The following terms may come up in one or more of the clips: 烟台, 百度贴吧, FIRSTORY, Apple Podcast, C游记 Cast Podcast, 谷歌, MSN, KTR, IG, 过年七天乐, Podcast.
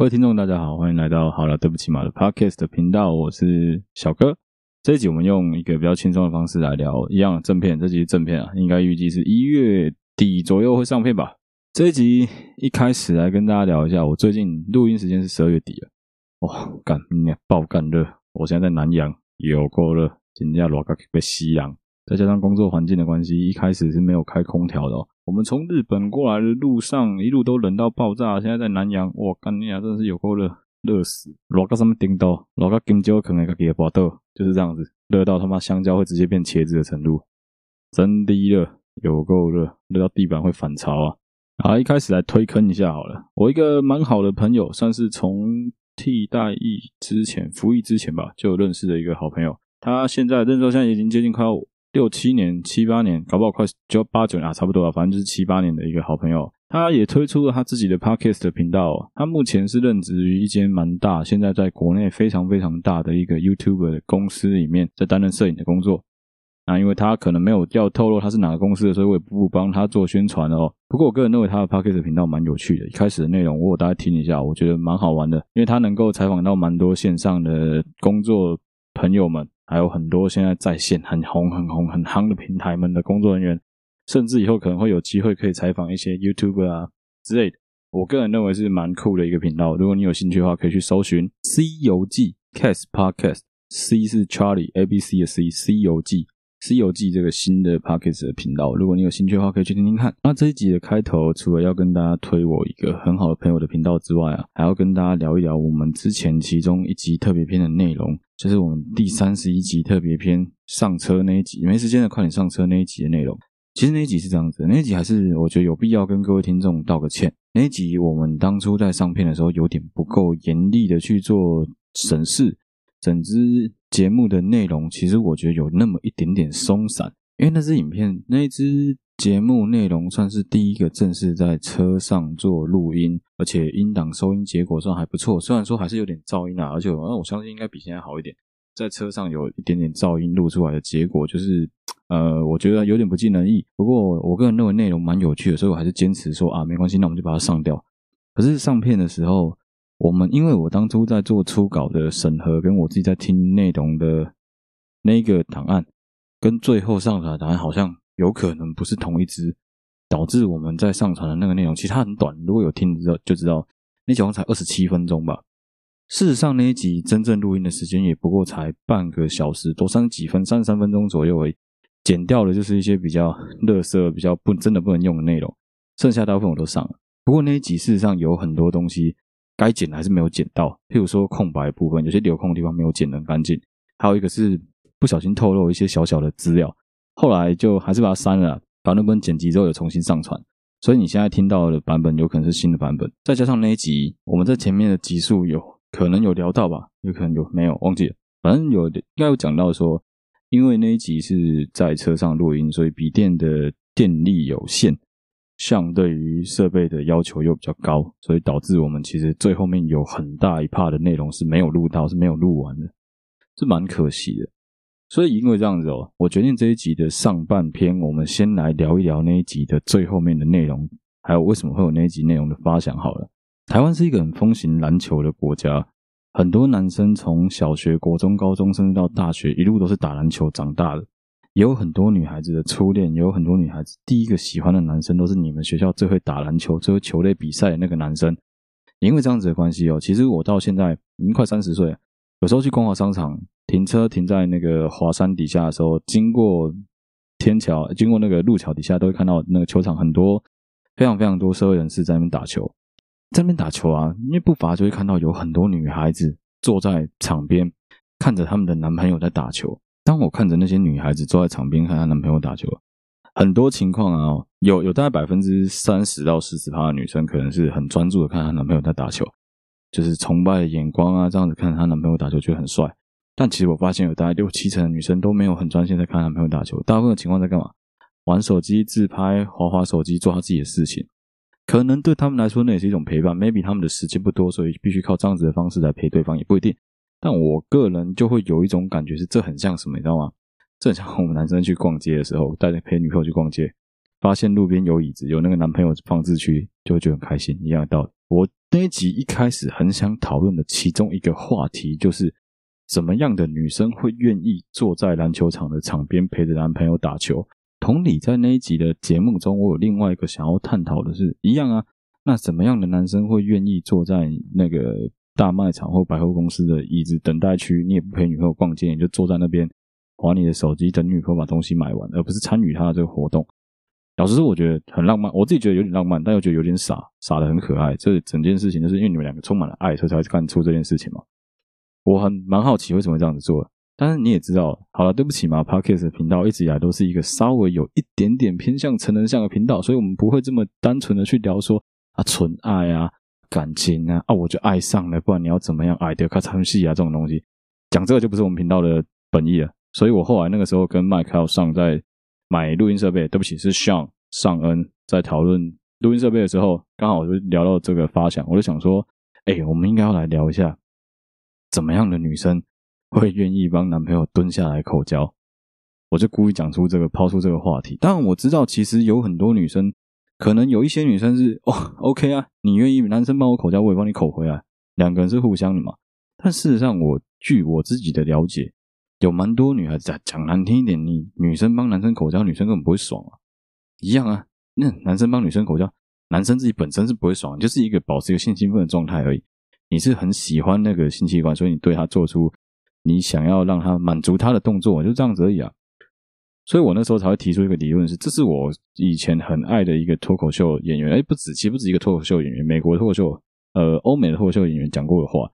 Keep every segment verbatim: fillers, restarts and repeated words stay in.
各位听众大家好，欢迎来到好了对不起嘛的 Podcast 的频道，我是小哥。这一集我们用一个比较轻松的方式来聊一样的正片，这集是正片啊，应该预计是一月底左右会上片吧。这一集一开始来跟大家聊一下，我最近录音时间是十二月底了，哇干爆干热，我现在在南洋有够热，真的热到要死人，再加上工作环境的关系，一开始是没有开空调的哦。我们从日本过来的路上一路都冷到爆炸，现在在南洋，哇干你啊，真的是有够热，热死，热到什么顶到，热到金蕉可能自己的脖子，就是这样子，热到他妈香蕉会直接变茄子的程度，真的热，有够热，热到地板会反潮啊！好，一开始来推坑一下好了，我一个蛮好的朋友，算是从替代役之前、服役之前吧，就有认识的一个好朋友，他现在认识到现在已经接近快要六七年七八年搞不好快就八九年啊，差不多啊，反正就是七八年的一个好朋友，他也推出了他自己的 Podcast 的频道哦。他目前是任职于一间蛮大，现在在国内非常非常大的一个 YouTuber 的公司里面，在担任摄影的工作。那因为他可能没有要透露他是哪个公司的，所以我也不帮他做宣传哦。不过我个人认为他的 Podcast 频道蛮有趣的，一开始的内容我有大概听一下，我觉得蛮好玩的，因为他能够采访到蛮多线上的工作朋友们，还有很多现在在线很红很红很夯的平台们的工作人员，甚至以后可能会有机会可以采访一些 YouTuber 啊之类的，我个人认为是蛮酷的一个频道，如果你有兴趣的话可以去搜寻 C 游记 Cast Podcast， C 是 Charlie A B C 的 C， C 游记 C 游记这个新的 Podcast 的频道，如果你有兴趣的话可以去听听看。那这一集的开头除了要跟大家推我一个很好的朋友的频道之外啊，还要跟大家聊一聊我们之前其中一集特别篇的内容，就是我们第三十一集特别篇上车那一集，没时间的快点上车那一集的内容。其实那一集是这样子的，那一集还是我觉得有必要跟各位听众道个歉，那一集我们当初在上片的时候有点不够严厉的去做审视，整支节目的内容其实我觉得有那么一点点松散，因为那支影片那一支节目内容算是第一个正式在车上做录音，而且音档收音结果算还不错，虽然说还是有点噪音啊，而且、呃、我相信应该比现在好一点，在车上有一点点噪音录出来的结果就是呃，我觉得有点不尽人意，不过我个人认为内容蛮有趣的，所以我还是坚持说啊，没关系，那我们就把它上掉。可是上片的时候，我们因为我当初在做初稿的审核，跟我自己在听内容的那个档案跟最后上传的档案好像有可能不是同一支，导致我们在上传的那个内容其实它很短，如果有听就知道那集好像才二十七分钟吧，事实上那一集真正录音的时间也不过才半个小时多，三十几分三十三分钟左右而已，剪掉的就是一些比较垃圾比较不真的不能用的内容，剩下大部分我都上了。不过那一集事实上有很多东西该剪的还是没有剪到，譬如说空白的部分有些留空的地方没有剪得很干净，还有一个是不小心透露一些小小的资料，后来就还是把它删了啦，把那本剪辑之后有重新上传，所以你现在听到的版本有可能是新的版本，再加上那一集我们在前面的集数有可能有聊到吧，有可能有没有忘记了，反正有应该有讲到说因为那一集是在车上录音，所以笔电的电力有限，相对于设备的要求又比较高，所以导致我们其实最后面有很大一 part 的内容是没有录到，是没有录完的，是蛮可惜的。所以因为这样子哦，我决定这一集的上半篇我们先来聊一聊那一集的最后面的内容，还有为什么会有那一集内容的发想好了。台湾是一个很风行篮球的国家，很多男生从小学、国中、高中甚至到大学一路都是打篮球长大的，也有很多女孩子的初恋，也有很多女孩子第一个喜欢的男生都是你们学校最会打篮球、最会球类比赛的那个男生。因为这样子的关系哦，其实我到现在已经快三十岁了，有时候去光华商场停车停在那个华山底下的时候，经过天桥经过那个路桥底下，都会看到那个球场很多非常非常多社会人士在那边打球，在那边打球啊，因为不乏就会看到有很多女孩子坐在场边看着他们的男朋友在打球。当我看着那些女孩子坐在场边看她男朋友打球，很多情况啊，有有大概 百分之三十到百分之四十 的女生可能是很专注的看她男朋友在打球，就是崇拜的眼光啊，这样子看她男朋友打球觉得很帅。但其实我发现有大概六七成的女生都没有很专心在看男朋友打球，大部分的情况在干嘛？玩手机、自拍、滑滑手机，做她自己的事情。可能对他们来说那也是一种陪伴， maybe 他们的时间不多，所以必须靠这样子的方式来陪对方也不一定。但我个人就会有一种感觉是，这很像什么你知道吗？这很像我们男生去逛街的时候带着陪女朋友去逛街，发现路边有椅子，有那个男朋友放置区，就会觉得很开心，一样的道理。我那一集一开始很想讨论的其中一个话题就是怎么样的女生会愿意坐在篮球场的场边陪着男朋友打球。同理，在那一集的节目中，我有另外一个想要探讨的是一样啊，那怎么样的男生会愿意坐在那个大卖场或百货公司的椅子等待区，你也不陪女朋友逛街，你就坐在那边划你的手机等女朋友把东西买完，而不是参与她的这个活动。老实说我觉得很浪漫，我自己觉得有点浪漫，但又觉得有点傻，傻得很可爱。这整件事情就是因为你们两个充满了爱，所以才会干出这件事情嘛。我很蛮好奇为什么会这样子做的，但是你也知道，好了，对不起嘛 Podcast 的频道一直以来都是一个稍微有一点点偏向成人向的频道，所以我们不会这么单纯的去聊说啊纯爱啊感情啊啊我就爱上了，不然你要怎么样爱的看参戏啊这种东西，讲这个就不是我们频道的本意了。所以我后来那个时候跟 Mike 还有上在买录音设备，对不起是 Sean 上恩在讨论录音设备的时候，刚好我就聊到这个发想，我就想说哎、欸，我们应该要来聊一下怎么样的女生会愿意帮男朋友蹲下来口交。我就故意讲出这个抛出这个话题。当然我知道其实有很多女生，可能有一些女生是哦 OK 啊，你愿意男生帮我口交我也帮你口回来，两个人是互相的嘛。但事实上我据我自己的了解，有蛮多女孩子讲难听一点，你女生帮男生口交女生根本不会爽啊，一样啊，那男生帮女生口交男生自己本身是不会爽，就是一个保持一个性兴奋的状态而已，你是很喜欢那个性器官，所以你对他做出你想要让他满足他的动作，就这样子而已啊。所以我那时候才会提出一个理论，是这是我以前很爱的一个脱口秀演员，哎，不止，其实不止一个脱口秀演员，美国脱口秀，呃，欧美的脱口秀演员讲过的话，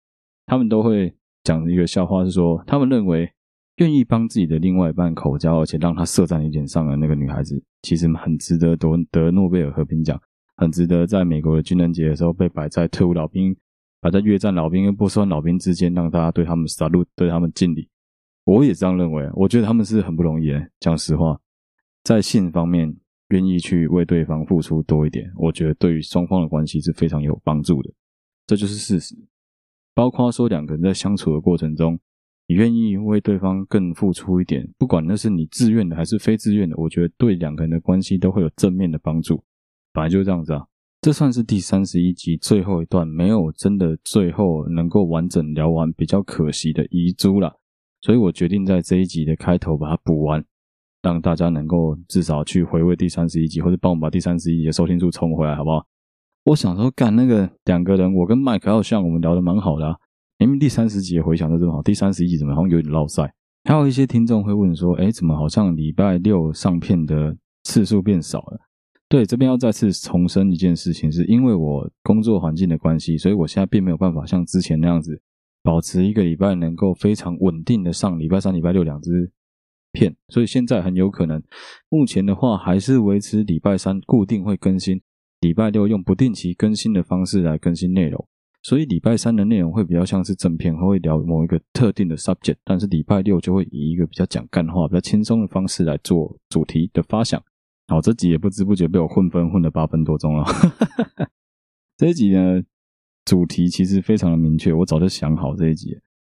他们都会讲一个笑话，是说他们认为愿意帮自己的另外一半口交，而且让他射在你脸上的那个女孩子，其实很值得得得诺贝尔和平奖，很值得在美国的军人节的时候被摆在退伍老兵。摆在越战老兵跟波斯湾老兵之间，让大家对他们 salute 对他们敬礼，我也这样认为。我觉得他们是很不容易的，讲实话，在性方面愿意去为对方付出多一点，我觉得对于双方的关系是非常有帮助的，这就是事实。包括说两个人在相处的过程中，你愿意为对方更付出一点，不管那是你自愿的还是非自愿的，我觉得对两个人的关系都会有正面的帮助，本来就是这样子啊。这算是第三十一集最后一段，没有真的最后能够完整聊完，比较可惜的遗珠啦，所以我决定在这一集的开头把它补完，让大家能够至少去回味第三十一集，或者帮我们把第三十一集的收听数冲回来好不好。我想说干那个两个人，我跟麦克还有像我们聊得蛮好的啊，明明第三十集的回想都这么好，第三十一集怎么好像有点落赛。还有一些听众会问说诶，怎么好像礼拜六上片的次数变少了。对，这边要再次重申一件事情，是因为我工作环境的关系，所以我现在并没有办法像之前那样子保持一个礼拜能够非常稳定的上礼拜三礼拜六两支片，所以现在很有可能目前的话还是维持礼拜三固定会更新，礼拜六用不定期更新的方式来更新内容，所以礼拜三的内容会比较像是正片，会聊某一个特定的 subject， 但是礼拜六就会以一个比较讲干话比较轻松的方式来做主题的发想。好，这集也不知不觉被我混分混了八分多钟了这一集呢主题其实非常的明确，我早就想好这一集。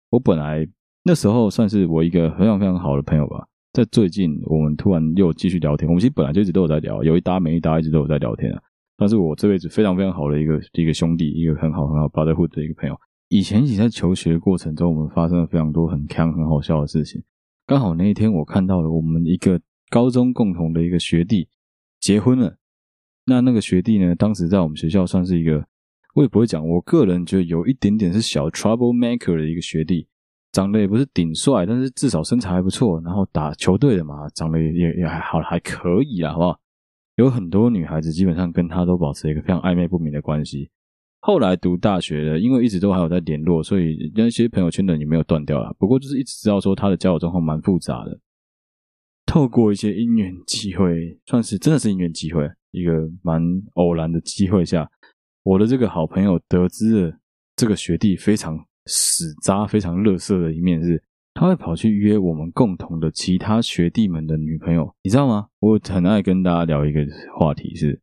我本来那时候算是我一个非常非常好的朋友吧，在最近我们突然又继续聊天，我们其实本来就一直都有在聊，有一搭没一搭一直都有在聊天啊。但是我这辈子非常非常好的一个一个兄弟，一个很好很好 brotherhood 的一个朋友，以前一起在求学的过程中，我们发生了非常多很鏘很好笑的事情。刚好那一天我看到了我们一个高中共同的一个学弟结婚了，那那个学弟呢，当时在我们学校算是一个，我也不会讲，我个人觉得有一点点是小 trouble maker 的一个学弟，长得也不是顶帅，但是至少身材还不错，然后打球队的嘛，长得也也还好，还可以啦，好不好？有很多女孩子基本上跟他都保持一个非常暧昧不明的关系。后来读大学的，因为一直都还有在联络，所以那些朋友圈的也没有断掉啦，不过就是一直知道说他的交友状况蛮复杂的。透过一些因缘机会，算是真的是因缘机会，一个蛮偶然的机会下，我的这个好朋友得知了这个学弟非常死渣非常垃圾的一面，是他会跑去约我们共同的其他学弟们的女朋友，你知道吗？我很爱跟大家聊一个话题，是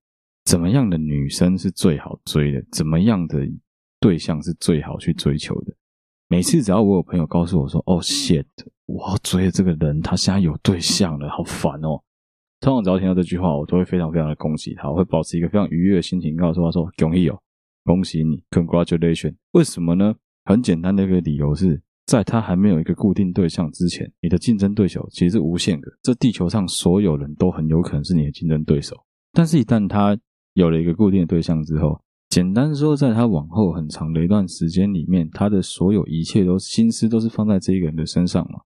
怎么样的女生是最好追的，怎么样的对象是最好去追求的。每次只要我有朋友告诉我说哦 shit， 我要追的这个人他现在有对象了，好烦哦，通常只要听到这句话，我都会非常非常的恭喜他，我会保持一个非常愉悦的心情，告诉他说恭喜哦，恭喜你 congratulation。 为什么呢？很简单的一个理由是，在他还没有一个固定对象之前，你的竞争对手其实是无限的，这地球上所有人都很有可能是你的竞争对手。但是一旦他有了一个固定的对象之后，简单说，在他往后很长的一段时间里面，他的所有一切都心思都是放在这一个人的身上嘛。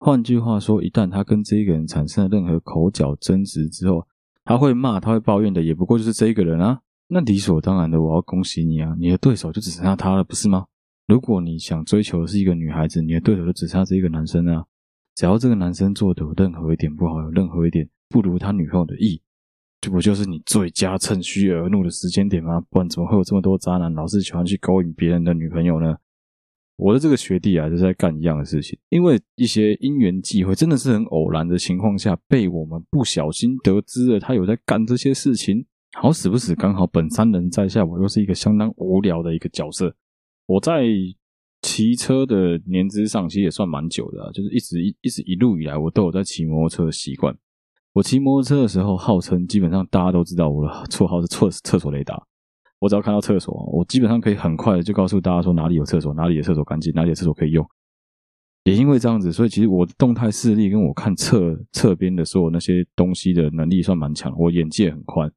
换句话说，一旦他跟这一个人产生了任何口角争执之后，他会骂他会抱怨的也不过就是这一个人啊，那理所当然的我要恭喜你啊，你的对手就只剩下他了，不是吗？如果你想追求的是一个女孩子，你的对手就只剩下这一个男生啊，只要这个男生做的有任何一点不好，有任何一点不如他女朋友的意，这不就是你最佳趁虚而入的时间点吗？不然怎么会有这么多渣男老是喜欢去勾引别人的女朋友呢？我的这个学弟啊，就是在干一样的事情，因为一些因缘际会，真的是很偶然的情况下被我们不小心得知了他有在干这些事情。好死不死，刚好本山人在下，我又是一个相当无聊的一个角色。我在骑车的年资上其实也算蛮久的啊，就是一直 一, 一直一路以来我都有在骑摩托车的习惯。我骑摩托车的时候，号称基本上大家都知道我的绰号是厕厕所雷达。我只要看到厕所，我基本上可以很快的就告诉大家说哪里有厕所，哪里的厕所干净，哪里的厕所可以用。也因为这样子，所以其实我的动态视力跟我看侧侧边的所有那些东西的能力算蛮强，我眼界很宽。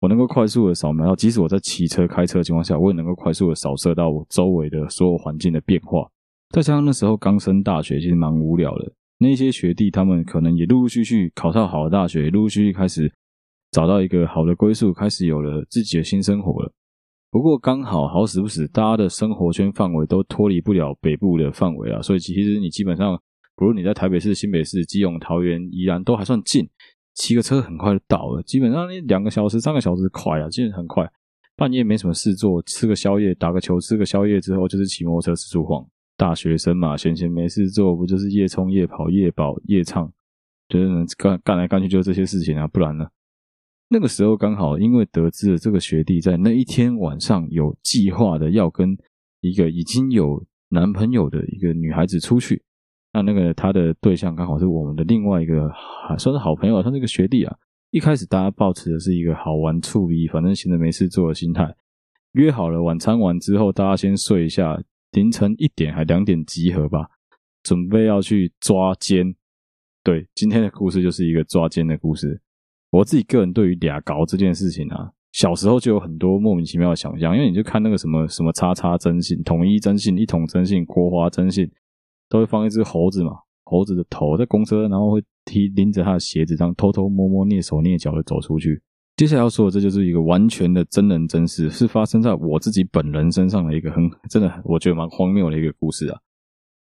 我能够快速的扫描到，即使我在骑车开车的情况下，我也能够快速的扫射到我周围的所有环境的变化。再加上那时候刚升大学，其实蛮无聊的，那些学弟他们可能也陆陆续续考上好的大学，陆陆续续开始找到一个好的归宿，开始有了自己的新生活了。不过刚好好死不死，大家的生活圈范围都脱离不了北部的范围啦，所以其实你基本上不论你在台北市、新北市、基隆、桃园、宜兰都还算近，骑个车很快就到了，基本上两个小时三个小时快啊，基本上很快。半夜没什么事做，吃个宵夜打个球，吃个宵夜之后就是骑摩托车四处晃。大学生嘛，闲闲没事做，不就是夜冲夜跑夜保夜唱，就是干干来干去就是这些事情啊，不然呢？那个时候刚好因为得知了这个学弟在那一天晚上有计划的要跟一个已经有男朋友的一个女孩子出去，那那个他的对象刚好是我们的另外一个算是好朋友，算是一个学弟啊。一开始大家抱持的是一个好玩触逼，反正闲着没事做的心态，约好了晚餐完之后大家先睡一下，凌晨一点还两点集合吧，准备要去抓奸。对，今天的故事就是一个抓奸的故事。我自己个人对于俩搞这件事情啊，小时候就有很多莫名其妙的想象，因为你就看那个什么什么叉叉征信、统一征信、一统征信、国华征信，都会放一只猴子嘛，猴子的头在公车，然后会踢拎着他的鞋子，这样偷偷摸摸蹑手蹑脚的走出去。接下来要说的，这就是一个完全的真人真事，是发生在我自己本人身上的一个很真的我觉得蛮荒谬的一个故事啊。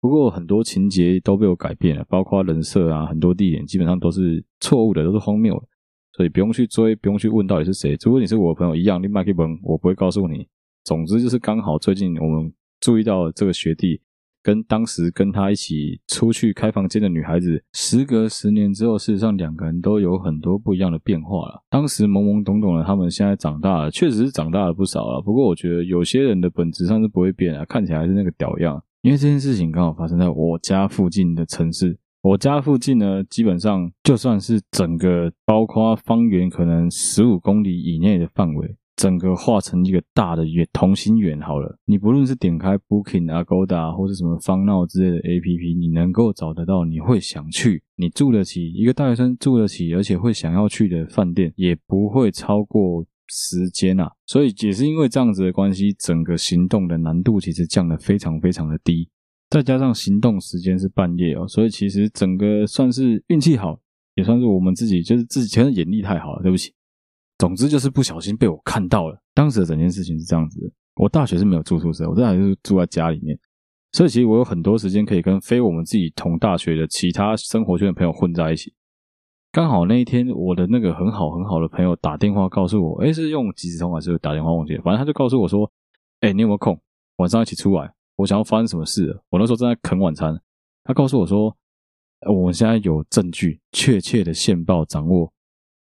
不过很多情节都被我改变了，包括人设啊，很多地点基本上都是错误的，都是荒谬的，所以不用去追，不用去问到底是谁。如果你是我的朋友一样，你别去问，我不会告诉你。总之就是刚好最近我们注意到这个学弟跟当时跟他一起出去开房间的女孩子，时隔十年之后，事实上两个人都有很多不一样的变化了。当时懵懵懂懂的他们现在长大了，确实是长大了不少了。不过我觉得有些人的本质上是不会变啊，看起来还是那个屌样。因为这件事情刚好发生在我家附近的城市，我家附近呢，基本上就算是整个包括方圆可能十五公里以内的范围，整个化成一个大的同心圆好了。你不论是点开 Booking、Agoda 或是什么方闹之类的 A P P， 你能够找得到你会想去、你住得起，一个大学生住得起而且会想要去的饭店，也不会超过时间啊。所以也是因为这样子的关系，整个行动的难度其实降得非常非常的低。再加上行动时间是半夜哦，所以其实整个算是运气好，也算是我们自己就是自己前面眼力太好了，对不起。总之就是不小心被我看到了。当时的整件事情是这样子的，我大学是没有住宿舍，我大学是住在家里面，所以其实我有很多时间可以跟非我们自己同大学的其他生活圈的朋友混在一起。刚好那一天我的那个很好很好的朋友打电话告诉我，诶，是用即时通还是打电话忘记了，反正他就告诉我说，诶，你有没有空晚上一起出来，我想要发生什么事了。我那时候正在啃晚餐，他告诉我说，我们现在有证据，确切的线报掌握，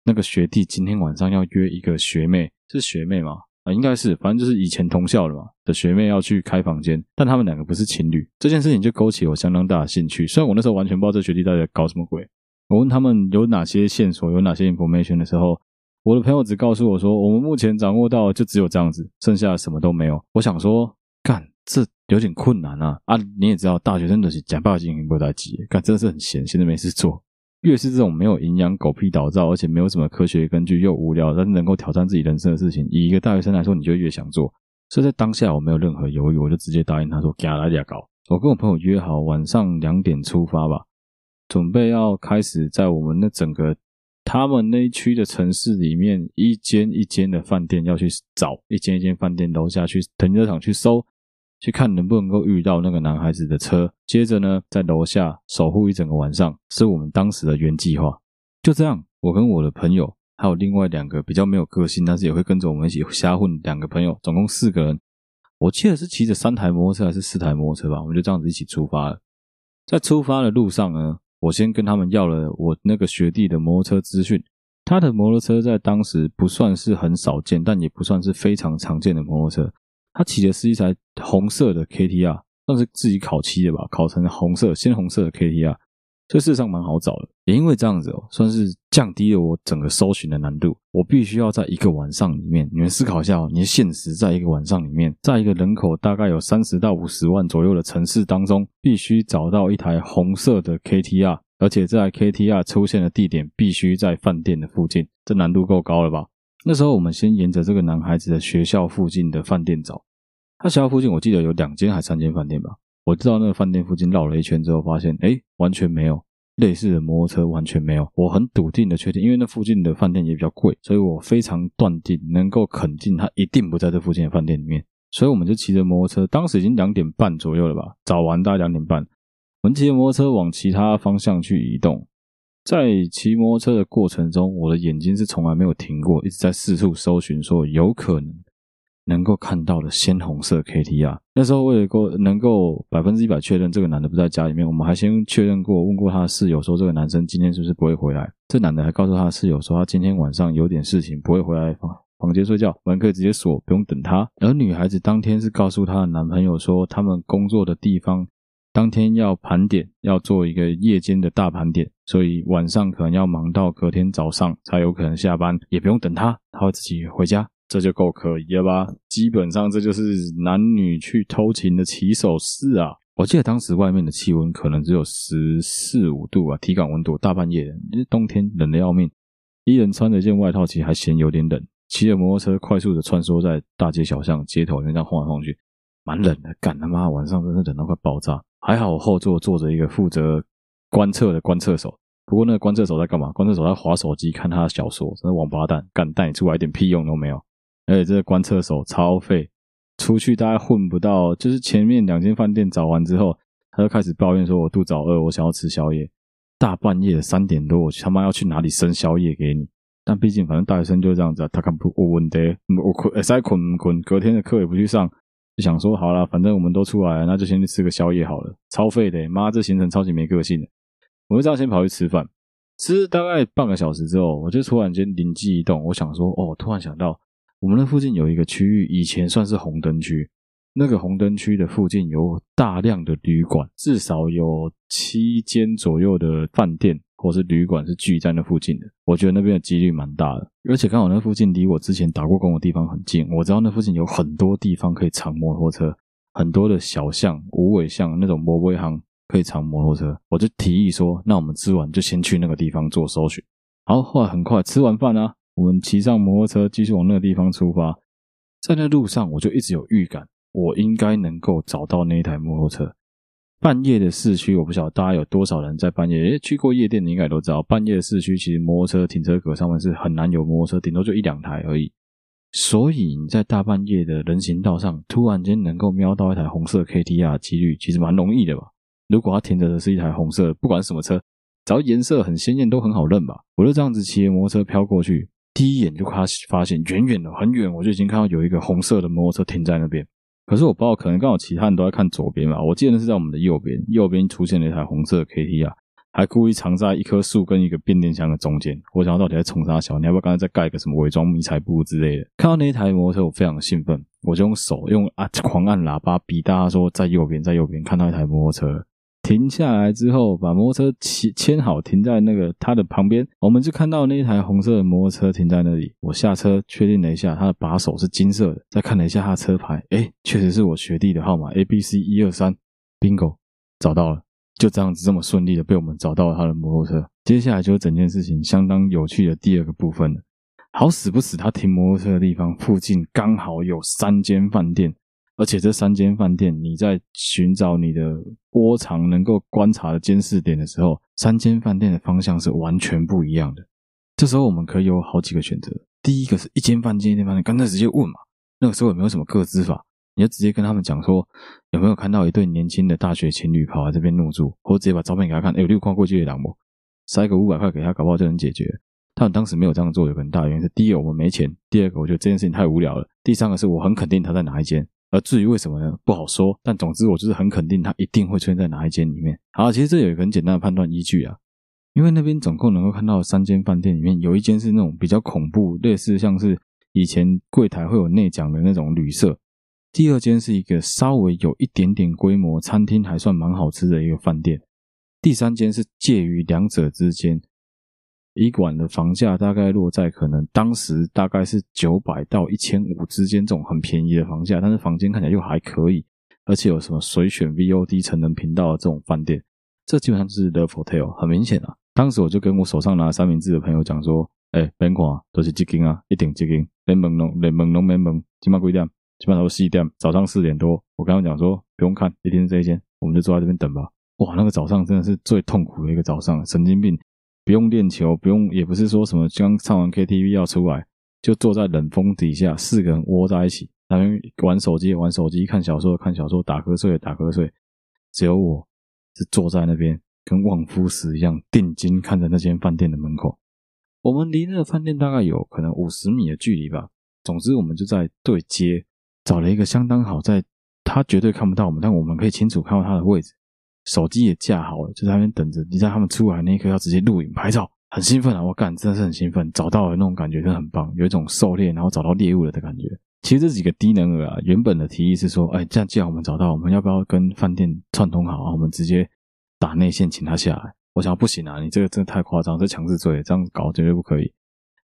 那个学弟今天晚上要约一个学妹，是学妹吗？啊，应该是，反正就是以前同校的嘛的学妹要去开房间，但他们两个不是情侣。这件事情就勾起我相当大的兴趣，虽然我那时候完全不知道这学弟到底在搞什么鬼，我问他们有哪些线索，有哪些 information 的时候，我的朋友只告诉我说我们目前掌握到就只有这样子，剩下什么都没有。我想说干，这有点困难啊啊！你也知道大学生就是吃饱精神没代志，干真的是很闲，现在没事做。越是这种没有营养、狗屁倒灶，而且没有什么科学根据又无聊，但是能够挑战自己人生的事情，以一个大学生来说，你就越想做。所以在当下我没有任何犹豫，我就直接答应他说走来吃搞。我跟我朋友约好晚上两点出发吧，准备要开始在我们那整个他们那一区的城市里面一间一间的饭店要去找，一间一间饭店楼下去停车场去搜，去看能不能够遇到那个男孩子的车。接着呢在楼下守护一整个晚上，是我们当时的原计划。就这样，我跟我的朋友还有另外两个比较没有个性但是也会跟着我们一起瞎混两个朋友，总共四个人，我记得是骑着三台摩托车还是四台摩托车吧，我们就这样子一起出发了。在出发的路上呢，我先跟他们要了我那个学弟的摩托车资讯。他的摩托车在当时不算是很少见，但也不算是非常常见的摩托车。他骑的是一台红色的 K T R， 算是自己烤漆的吧，烤成红色鲜红色的 K T R， 所以事实上蛮好找的。也因为这样子哦，算是降低了我整个搜寻的难度。我必须要在一个晚上里面，你们思考一下哦，你的现实在一个晚上里面，在一个人口大概有三十到五十万左右的城市当中，必须找到一台红色的 K T R， 而且这台 K T R 出现的地点必须在饭店的附近，这难度够高了吧？那时候我们先沿着这个男孩子的学校附近的饭店找。他学校附近我记得有两间还三间饭店吧，我知道那个饭店附近绕了一圈之后发现诶，完全没有类似的摩托车，完全没有。我很笃定的确定，因为那附近的饭店也比较贵，所以我非常断定能够肯定他一定不在这附近的饭店里面。所以我们就骑着摩托车，当时已经两点半左右了吧，早完大概两点半，我们骑着摩托车往其他方向去移动。在骑摩托车的过程中，我的眼睛是从来没有停过，一直在四处搜寻说有可能能够看到的鲜红色 K T R。 那时候为了能够 百分之百 确认这个男的不在家里面，我们还先确认过问过他的室友说这个男生今天是不是不会回来。这男的还告诉他的室友说他今天晚上有点事情不会回来房间睡觉，门可以直接锁，不用等他。而女孩子当天是告诉她的男朋友说他们工作的地方当天要盘点，要做一个夜间的大盘点，所以晚上可能要忙到隔天早上才有可能下班，也不用等他，他会自己回家。这就够可疑了吧？基本上这就是男女去偷情的起手式啊！我记得当时外面的气温可能只有十四五度啊，体感温度，大半夜的冬天冷得要命，一人穿着一件外套其实还嫌有点冷，骑着摩托车快速的穿梭在大街小巷街头那样晃来晃去，蛮冷的，干他妈晚上真是冷到快爆炸。还好我后座坐着一个负责观测的观测手，不过那个观测手在干嘛？观测手在滑手机看他的小说，真是王八蛋，干带你出来一点屁用都没有。而且这个观测手超废，出去大概混不到，就是前面两间饭店找完之后，他就开始抱怨说我肚子好饿，我想要吃宵夜。大半夜的三点多，我他妈要去哪里生宵夜给你？但毕竟反正大学生就这样子啊，他看不我问题，我困，塞困不困，隔天的课也不去上。就想说好啦，反正我们都出来了，那就先去吃个宵夜好了。超废的、欸、妈，这行程超级没个性的。我就这样先跑去吃饭，吃大概半个小时之后，我就突然间灵机一动，我想说哦，突然想到我们那附近有一个区域以前算是红灯区，那个红灯区的附近有大量的旅馆，至少有七间左右的饭店或是旅馆是聚在那附近的，我觉得那边的几率蛮大的。而且刚好那附近离我之前打过工的地方很近，我知道那附近有很多地方可以藏摩托车，很多的小巷无尾巷那种摩尾行可以藏摩托车。我就提议说那我们吃完就先去那个地方做搜寻。好，后来很快吃完饭啊，我们骑上摩托车继续往那个地方出发。在那路上我就一直有预感我应该能够找到那一台摩托车。半夜的市区，我不晓得大家有多少人在半夜、欸、去过夜店你应该都知道，半夜的市区其实摩托车停车格上面是很难有摩托车，顶多就一两台而已。所以你在大半夜的人行道上突然间能够瞄到一台红色 K T R 的几率其实蛮容易的吧。如果它停着的是一台红色，不管什么车，只要颜色很鲜艳都很好认吧。我就这样子骑着摩托车飘过去，第一眼就发现远远的很远我就已经看到有一个红色的摩托车停在那边。可是我不知道，可能刚好其他人都在看左边吧，我记得那是在我们的右边，右边出现了一台红色的 K T R， 还故意藏在一棵树跟一个变电箱的中间。我想到底在冲啥小，你要不要刚才再盖一个什么伪装迷彩布之类的。看到那一台摩托车我非常兴奋，我就用手用、啊、狂按喇叭逼大家说在右边在右边，看到一台摩托车。停下来之后，把摩托车牵好，停在那个他的旁边，我们就看到那一台红色的摩托车停在那里。我下车确定了一下，他的把手是金色的，再看了一下他的车牌，诶，确实是我学弟的号码 A B C 一二三， bingo， 找到了。就这样子这么顺利的被我们找到了他的摩托车。接下来就是整件事情相当有趣的第二个部分了。好死不死，他停摩托车的地方附近刚好有三间饭店，而且这三间饭店你在寻找你的波长能够观察的监视点的时候，三间饭店的方向是完全不一样的。这时候我们可以有好几个选择。第一个是一间饭店一间饭店，干脆直接问嘛，那个时候也没有什么个资法，你就直接跟他们讲说，有没有看到一对年轻的大学情侣跑来这边入住，或者直接把照片给他看，诶、欸、你有看过这个人吗，塞个五百块给他，搞不好就能解决。他们当时没有这样做，有很大原因是，第一个我们没钱，第二个我觉得这件事情太无聊了，第三个是我很肯定他在哪一间，而至于为什么呢，不好说，但总之我就是很肯定他一定会出现在哪一间里面。好，其实这有一个很简单的判断依据啊，因为那边总共能够看到三间饭店里面，有一间是那种比较恐怖，类似像是以前柜台会有内讲的那种旅社，第二间是一个稍微有一点点规模，餐厅还算蛮好吃的一个饭店，第三间是介于两者之间，一馆的房价大概落在可能当时大概是九百到一千五之间，这种很便宜的房价，但是房间看起来又还可以，而且有什么随选 V O D 成人频道的这种饭店，这基本上就是 Love Hotel， 很明显啊。当时我就跟我手上拿三明治的朋友讲说，诶别看啊，就是这间啊，一定这间，连问都连问都没问，现在几点？现在差不多四点，早上四点多，我跟他们讲说不用看，一定是这一间，我们就坐在这边等吧。哇，那个早上真的是最痛苦的一个早上，神经病，不用练球，不用，也不是说什么刚唱完 K T V 要出来，就坐在冷风底下，四个人窝在一起，那边玩手机玩手机，看小说看小说，打瞌睡打瞌睡，只有我是坐在那边跟望夫石一样定睛看着那间饭店的门口。我们离那个饭店大概有可能五十米的距离吧，总之我们就在对街找了一个相当好，在他绝对看不到我们，但我们可以清楚看到他的位置，手机也架好了，就在那边等着，你在他们出来那一刻要直接录影拍照，很兴奋啊！我干，真的是很兴奋，找到了那种感觉真的很棒，有一种狩猎然后找到猎物了的感觉。其实这几个低能儿啊，原本的提议是说，哎，这样既然我们找到，我们要不要跟饭店串通好啊？我们直接打内线请他下来。我想不行啊，你这个真的太夸张，这强制罪，这样搞绝对不可以。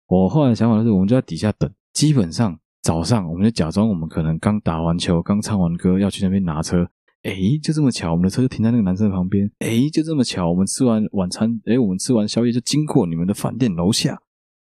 我后来想法就是，我们就在底下等，基本上早上我们就假装我们可能刚打完球，刚唱完歌，要去那边拿车。诶，就这么巧，我们的车就停在那个男生旁边。诶，就这么巧，我们吃完晚餐，诶，我们吃完宵夜就经过你们的饭店楼下。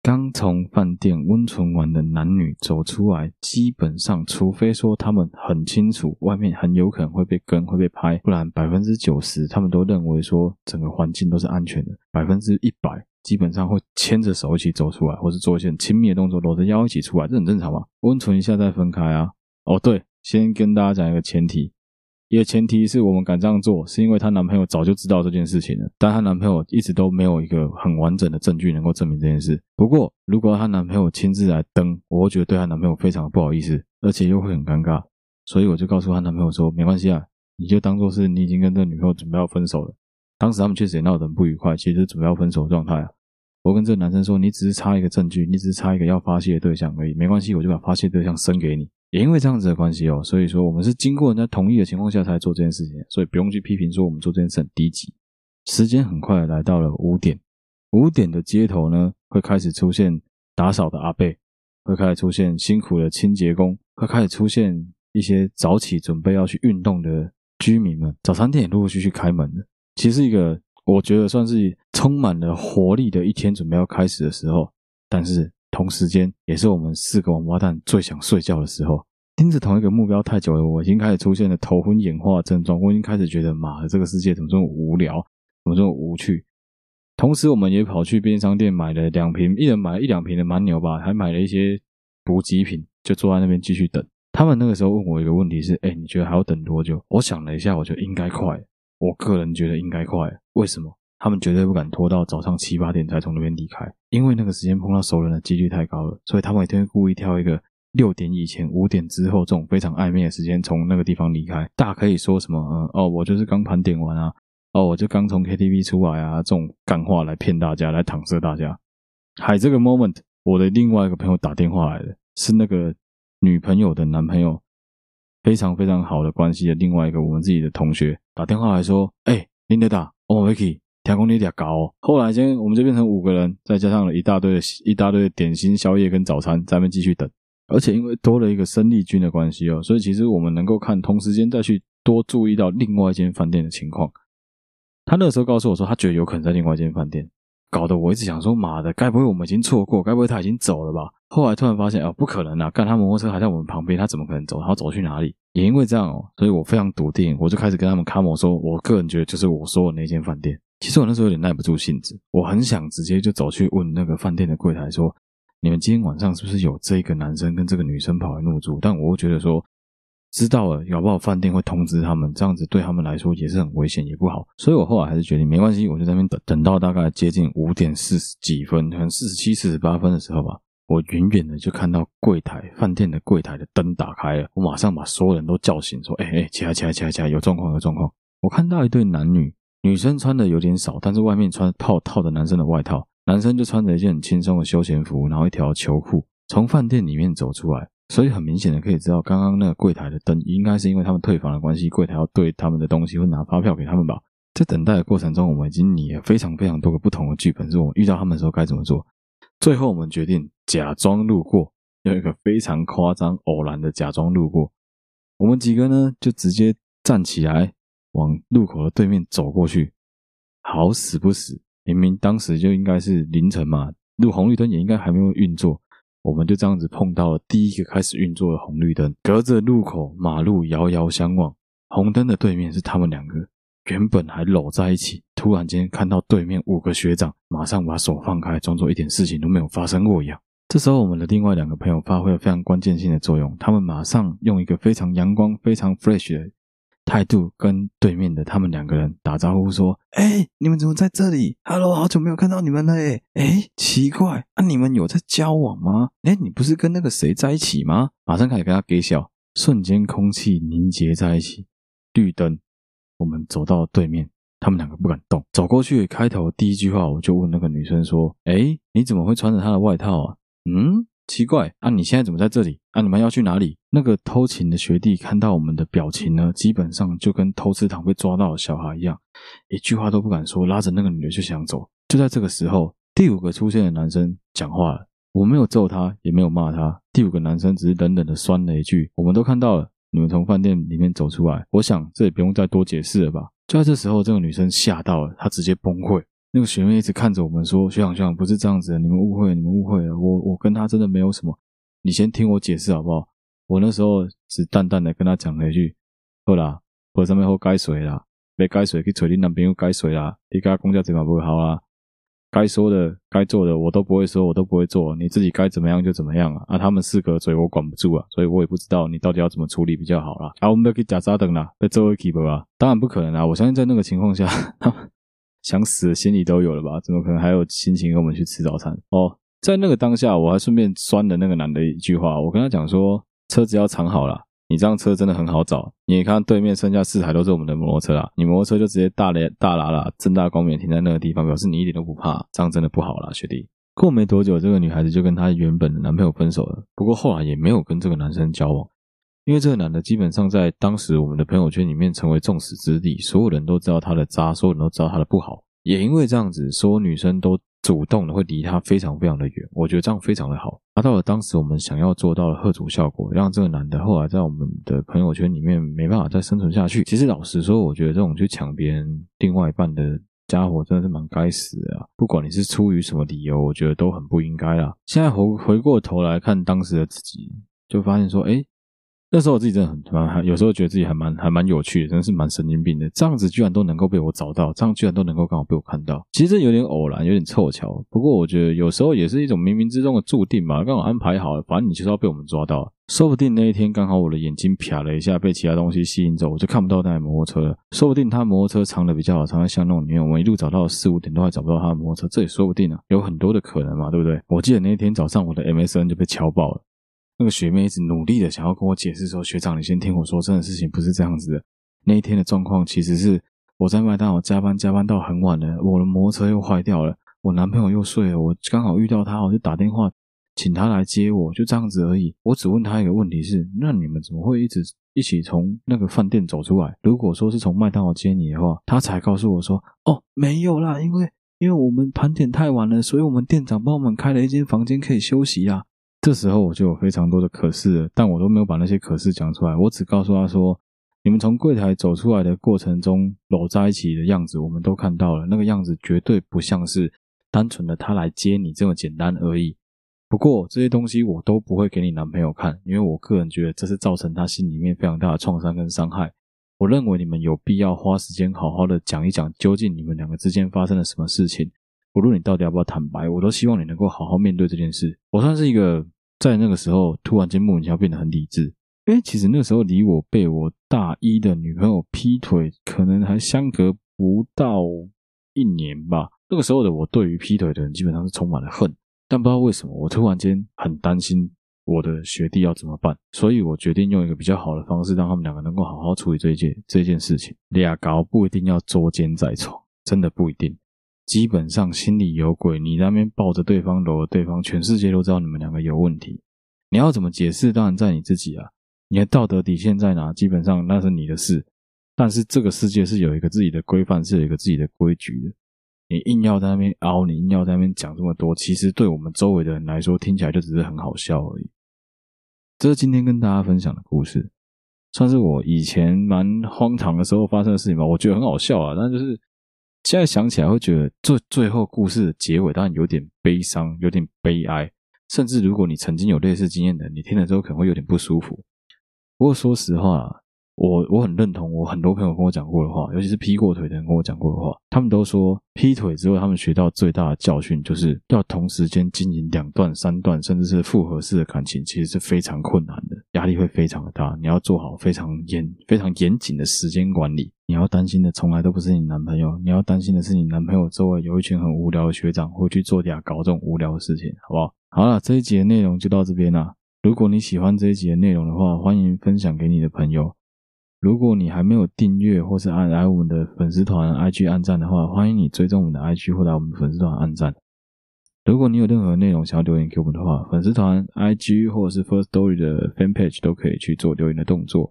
刚从饭店温存完的男女走出来，基本上除非说他们很清楚外面很有可能会被跟会被拍，不然 百分之九十 他们都认为说整个环境都是安全的， 百分之一百 基本上会牵着手一起走出来，或是做一些亲密的动作，搂着腰一起出来，这很正常吧，温存一下再分开啊。哦对，先跟大家讲一个前提，一个前提是我们敢这样做是因为她男朋友早就知道这件事情了，但她男朋友一直都没有一个很完整的证据能够证明这件事。不过如果她男朋友亲自来登，我会觉得对她男朋友非常不好意思，而且又会很尴尬，所以我就告诉她男朋友说，没关系啊，你就当做是你已经跟这女朋友准备要分手了。当时他们确实也闹得很不愉快，其实就是准备要分手的状态啊。我跟这个男生说，你只是差一个证据，你只是差一个要发泄的对象而已，没关系，我就把发泄对象生给你。也因为这样子的关系哦，所以说我们是经过人家同意的情况下才做这件事情，所以不用去批评说我们做这件事很低级。时间很快来到了五点，五点的街头呢，会开始出现打扫的阿伯，会开始出现辛苦的清洁工，会开始出现一些早起准备要去运动的居民们，早餐店也陆陆续续开门了。其实一个我觉得算是充满了活力的一天准备要开始的时候，但是同时间也是我们四个王八蛋最想睡觉的时候。盯着同一个目标太久了，我已经开始出现了头昏眼花的症状，我已经开始觉得妈的，这个世界怎么这么无聊，怎么这么无趣。同时我们也跑去便利商店买了两瓶，一人买了一两瓶的蛮牛吧，还买了一些补给品，就坐在那边继续等。他们那个时候问我一个问题是，诶，你觉得还要等多久？我想了一下，我觉得应该快，我个人觉得应该快。为什么？他们绝对不敢拖到早上七八点才从那边离开，因为那个时间碰到熟人的几率太高了，所以他们一定会故意挑一个六点以前五点之后这种非常暧昧的时间从那个地方离开。大可以说什么、嗯、哦我就是刚盘点完啊，哦我就刚从 K T V 出来啊，这种干话来骗大家，来搪塞大家。还这个 moment 我的另外一个朋友打电话来的，是那个女朋友的男朋友非常非常好的关系的另外一个我们自己的同学，打电话来说，诶、欸林德达，哦 Vicky， 听说你点高哦。后来今天我们就变成五个人，再加上了一大堆的一大堆的点心、宵夜跟早餐，咱们继续等。而且因为多了一个生力军的关系哦，所以其实我们能够看同时间再去多注意到另外一间饭店的情况。他那时候告诉我说他觉得有可能在另外一间饭店，搞得我一直想说妈的，该不会我们已经错过，该不会他已经走了吧。后来突然发现、哦、不可能啊，干，他摩托车还在我们旁边，他怎么可能走，他要走去哪里。也因为这样哦，所以我非常笃定，我就开始跟他们卡摩说我个人觉得就是我说的那间饭店。其实我那时候有点耐不住性子，我很想直接就走去问那个饭店的柜台说，你们今天晚上是不是有这个男生跟这个女生跑来入住，但我又觉得说知道了，搞不好饭店会通知他们，这样子对他们来说也是很危险，也不好。所以我后来还是决定没关系，我就在那边等，等到大概接近五点四十几分，可能四十七、四十八分的时候吧，我远远的就看到柜台，饭店的柜台的灯打开了，我马上把所有人都叫醒，说哎哎、欸欸，起来起来起来起来，有状况有状况。我看到一对男女，女生穿的有点少，但是外面穿套套的男生的外套，男生就穿着一件很轻松的休闲服，然后一条球裤，从饭店里面走出来。所以很明显的可以知道，刚刚那个柜台的灯应该是因为他们退房的关系，柜台要对他们的东西会拿发票给他们吧。在等待的过程中，我们已经拟了非常非常多个不同的剧本，是我们遇到他们的时候该怎么做。最后我们决定假装路过，有一个非常夸张偶然的假装路过。我们几个呢就直接站起来往路口的对面走过去。好死不死，明明当时就应该是凌晨嘛，路红绿灯也应该还没有运作。我们就这样子碰到了第一个开始运作的红绿灯，隔着路口马路遥遥相望，红灯的对面是他们两个，原本还搂在一起，突然间看到对面五个学长，马上把手放开，装作一点事情都没有发生过一样。这时候我们的另外两个朋友发挥了非常关键性的作用，他们马上用一个非常阳光非常 fresh 的态度跟对面的他们两个人打招呼说，哎、欸，你们怎么在这里？ Hello， 好久没有看到你们了耶。哎、欸，奇怪啊，你们有在交往吗？哎、欸，你不是跟那个谁在一起吗？马上开始跟他给笑，瞬间空气凝结在一起。绿灯，我们走到对面，他们两个不敢动，走过去开头第一句话我就问那个女生说，哎、欸，你怎么会穿着她的外套啊？嗯，奇怪啊，你现在怎么在这里啊？你们要去哪里？那个偷情的学弟看到我们的表情呢，基本上就跟偷吃糖被抓到的小孩一样，一句话都不敢说，拉着那个女的就想走。就在这个时候，第五个出现的男生讲话了，我没有揍他也没有骂他，第五个男生只是冷冷的酸了一句，我们都看到了，你们从饭店里面走出来，我想这也不用再多解释了吧。就在这时候，这个女生吓到了，她直接崩溃。那个学妹一直看着我们说，学长学长，不是这样子的，你们误会了，你们误会了，我我跟他真的没有什么，你先听我解释好不好。我那时候只淡淡的跟他讲了一句，好啦，喝什么好解水啦，没解水去找你男朋友解水啦，你跟他公家怎么不好啦，该说的该做的我都不会说，我都不会做，你自己该怎么样就怎么样啊。啊，他们四个嘴我管不住啊，所以我也不知道你到底要怎么处理比较好啦。啊，我们要去吃早餐啦，要做伙去不啊？当然不可能啊，我相信在那个情况下他们想死的心里都有了吧，怎么可能还有心情跟我们去吃早餐哦。在那个当下我还顺便酸了那个男的一句话，我跟他讲说，车子要藏好啦，你这样车真的很好找，你看对面剩下四台都是我们的摩托车啦，你摩托车就直接大雷大喇喇正大光明停在那个地方，表示你一点都不怕，这样真的不好啦学弟。过没多久，这个女孩子就跟她原本的男朋友分手了，不过后来也没有跟这个男生交往，因为这个男的基本上在当时我们的朋友圈里面成为众矢之的，所有人都知道他的渣，所有人都知道他的不好，也因为这样子，所有女生都主动的会离他非常非常的远，我觉得这样非常的好，达到了当时我们想要做到的贺主效果，让这个男的后来在我们的朋友圈里面没办法再生存下去。其实老实说，我觉得这种去抢别人另外一半的家伙真的是蛮该死的啊！不管你是出于什么理由，我觉得都很不应该啦。现在回回过头来看当时的自己，就发现说，诶，那时候我自己真的很，有时候觉得自己还蛮还蛮有趣的，真的是蛮神经病的，这样子居然都能够被我找到，这样居然都能够刚好被我看到，其实有点偶然有点凑巧，不过我觉得有时候也是一种冥冥之中的注定吧，刚好安排好了，反正你就是要被我们抓到，说不定那一天刚好我的眼睛瞟了一下被其他东西吸引走，我就看不到那台摩托车了，说不定他摩托车藏的比较好，藏在巷弄里面，我们一路找到四五点都还找不到他的摩托车，这也说不定啊，有很多的可能嘛，对不对。我记得那天早上我的 M S N 就被敲爆了，那个学妹一直努力的想要跟我解释说，学长你先听我说，真的事情不是这样子的，那一天的状况其实是我在麦当劳加班加班到很晚了，我的摩托车又坏掉了，我男朋友又睡了，我刚好遇到他，我就打电话请他来接我，就这样子而已。我只问他一个问题是，那你们怎么会一直一起从那个饭店走出来？如果说是从麦当劳接你的话，他才告诉我说，哦，没有啦，因为因为我们盘点太晚了，所以我们店长帮我们开了一间房间可以休息啊。这时候我就有非常多的可是了，但我都没有把那些可是讲出来，我只告诉他说，你们从柜台走出来的过程中搂在一起的样子我们都看到了，那个样子绝对不像是单纯的他来接你这么简单而已。不过这些东西我都不会给你男朋友看，因为我个人觉得这是造成他心里面非常大的创伤跟伤害。我认为你们有必要花时间好好的讲一讲，究竟你们两个之间发生了什么事情，无论你到底要不要坦白，我都希望你能够好好面对这件事。我算是一个在那个时候突然间莫名其妙变得很理智，因为其实那时候离我被我大一的女朋友劈腿可能还相隔不到一年吧。那个时候的我对于劈腿的人基本上是充满了恨，但不知道为什么我突然间很担心我的学弟要怎么办，所以我决定用一个比较好的方式让他们两个能够好好处理这一件这件事情。俩搞不一定要捉奸在床，真的不一定，基本上心里有鬼，你在那边抱着对方搂着对方，全世界都知道你们两个有问题。你要怎么解释当然在你自己啊，你的道德底线在哪基本上那是你的事，但是这个世界是有一个自己的规范，是有一个自己的规矩的。你硬要在那边凹，你硬要在那边讲这么多，其实对我们周围的人来说听起来就只是很好笑而已。这是今天跟大家分享的故事，算是我以前蛮荒唐的时候发生的事情吧，我觉得很好笑啊，但就是现在想起来会觉得最最后故事的结尾当然有点悲伤，有点悲哀，甚至如果你曾经有类似经验的，你听了之后可能会有点不舒服。不过说实话，我我很认同我很多朋友跟我讲过的话，尤其是劈过腿的人跟我讲过的话，他们都说劈腿之后他们学到最大的教训就是要同时间经营两段三段甚至是复合式的感情，其实是非常困难的，压力会非常的大，你要做好非常严非常严谨的时间管理。你要担心的从来都不是你男朋友，你要担心的是你男朋友周围有一群很无聊的学长会去做点搞这种无聊的事情，好不好？好啦，这一集的内容就到这边啦。如果你喜欢这一集的内容的话，欢迎分享给你的朋友。如果你还没有订阅或是按来我们的粉丝团 I G 按赞的话，欢迎你追踪我们的 I G 或来我们粉丝团按赞。如果你有任何内容想要留言给我们的话，粉丝团 I G 或者是 FIRSTORY 的 FanPage 都可以去做留言的动作。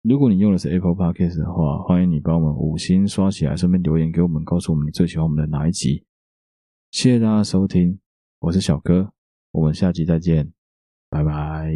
如果你用的是 Apple Podcast 的话，欢迎你帮我们五星刷起来，顺便留言给我们，告诉我们你最喜欢我们的哪一集。谢谢大家收听，我是小哥，我们下集再见，拜拜。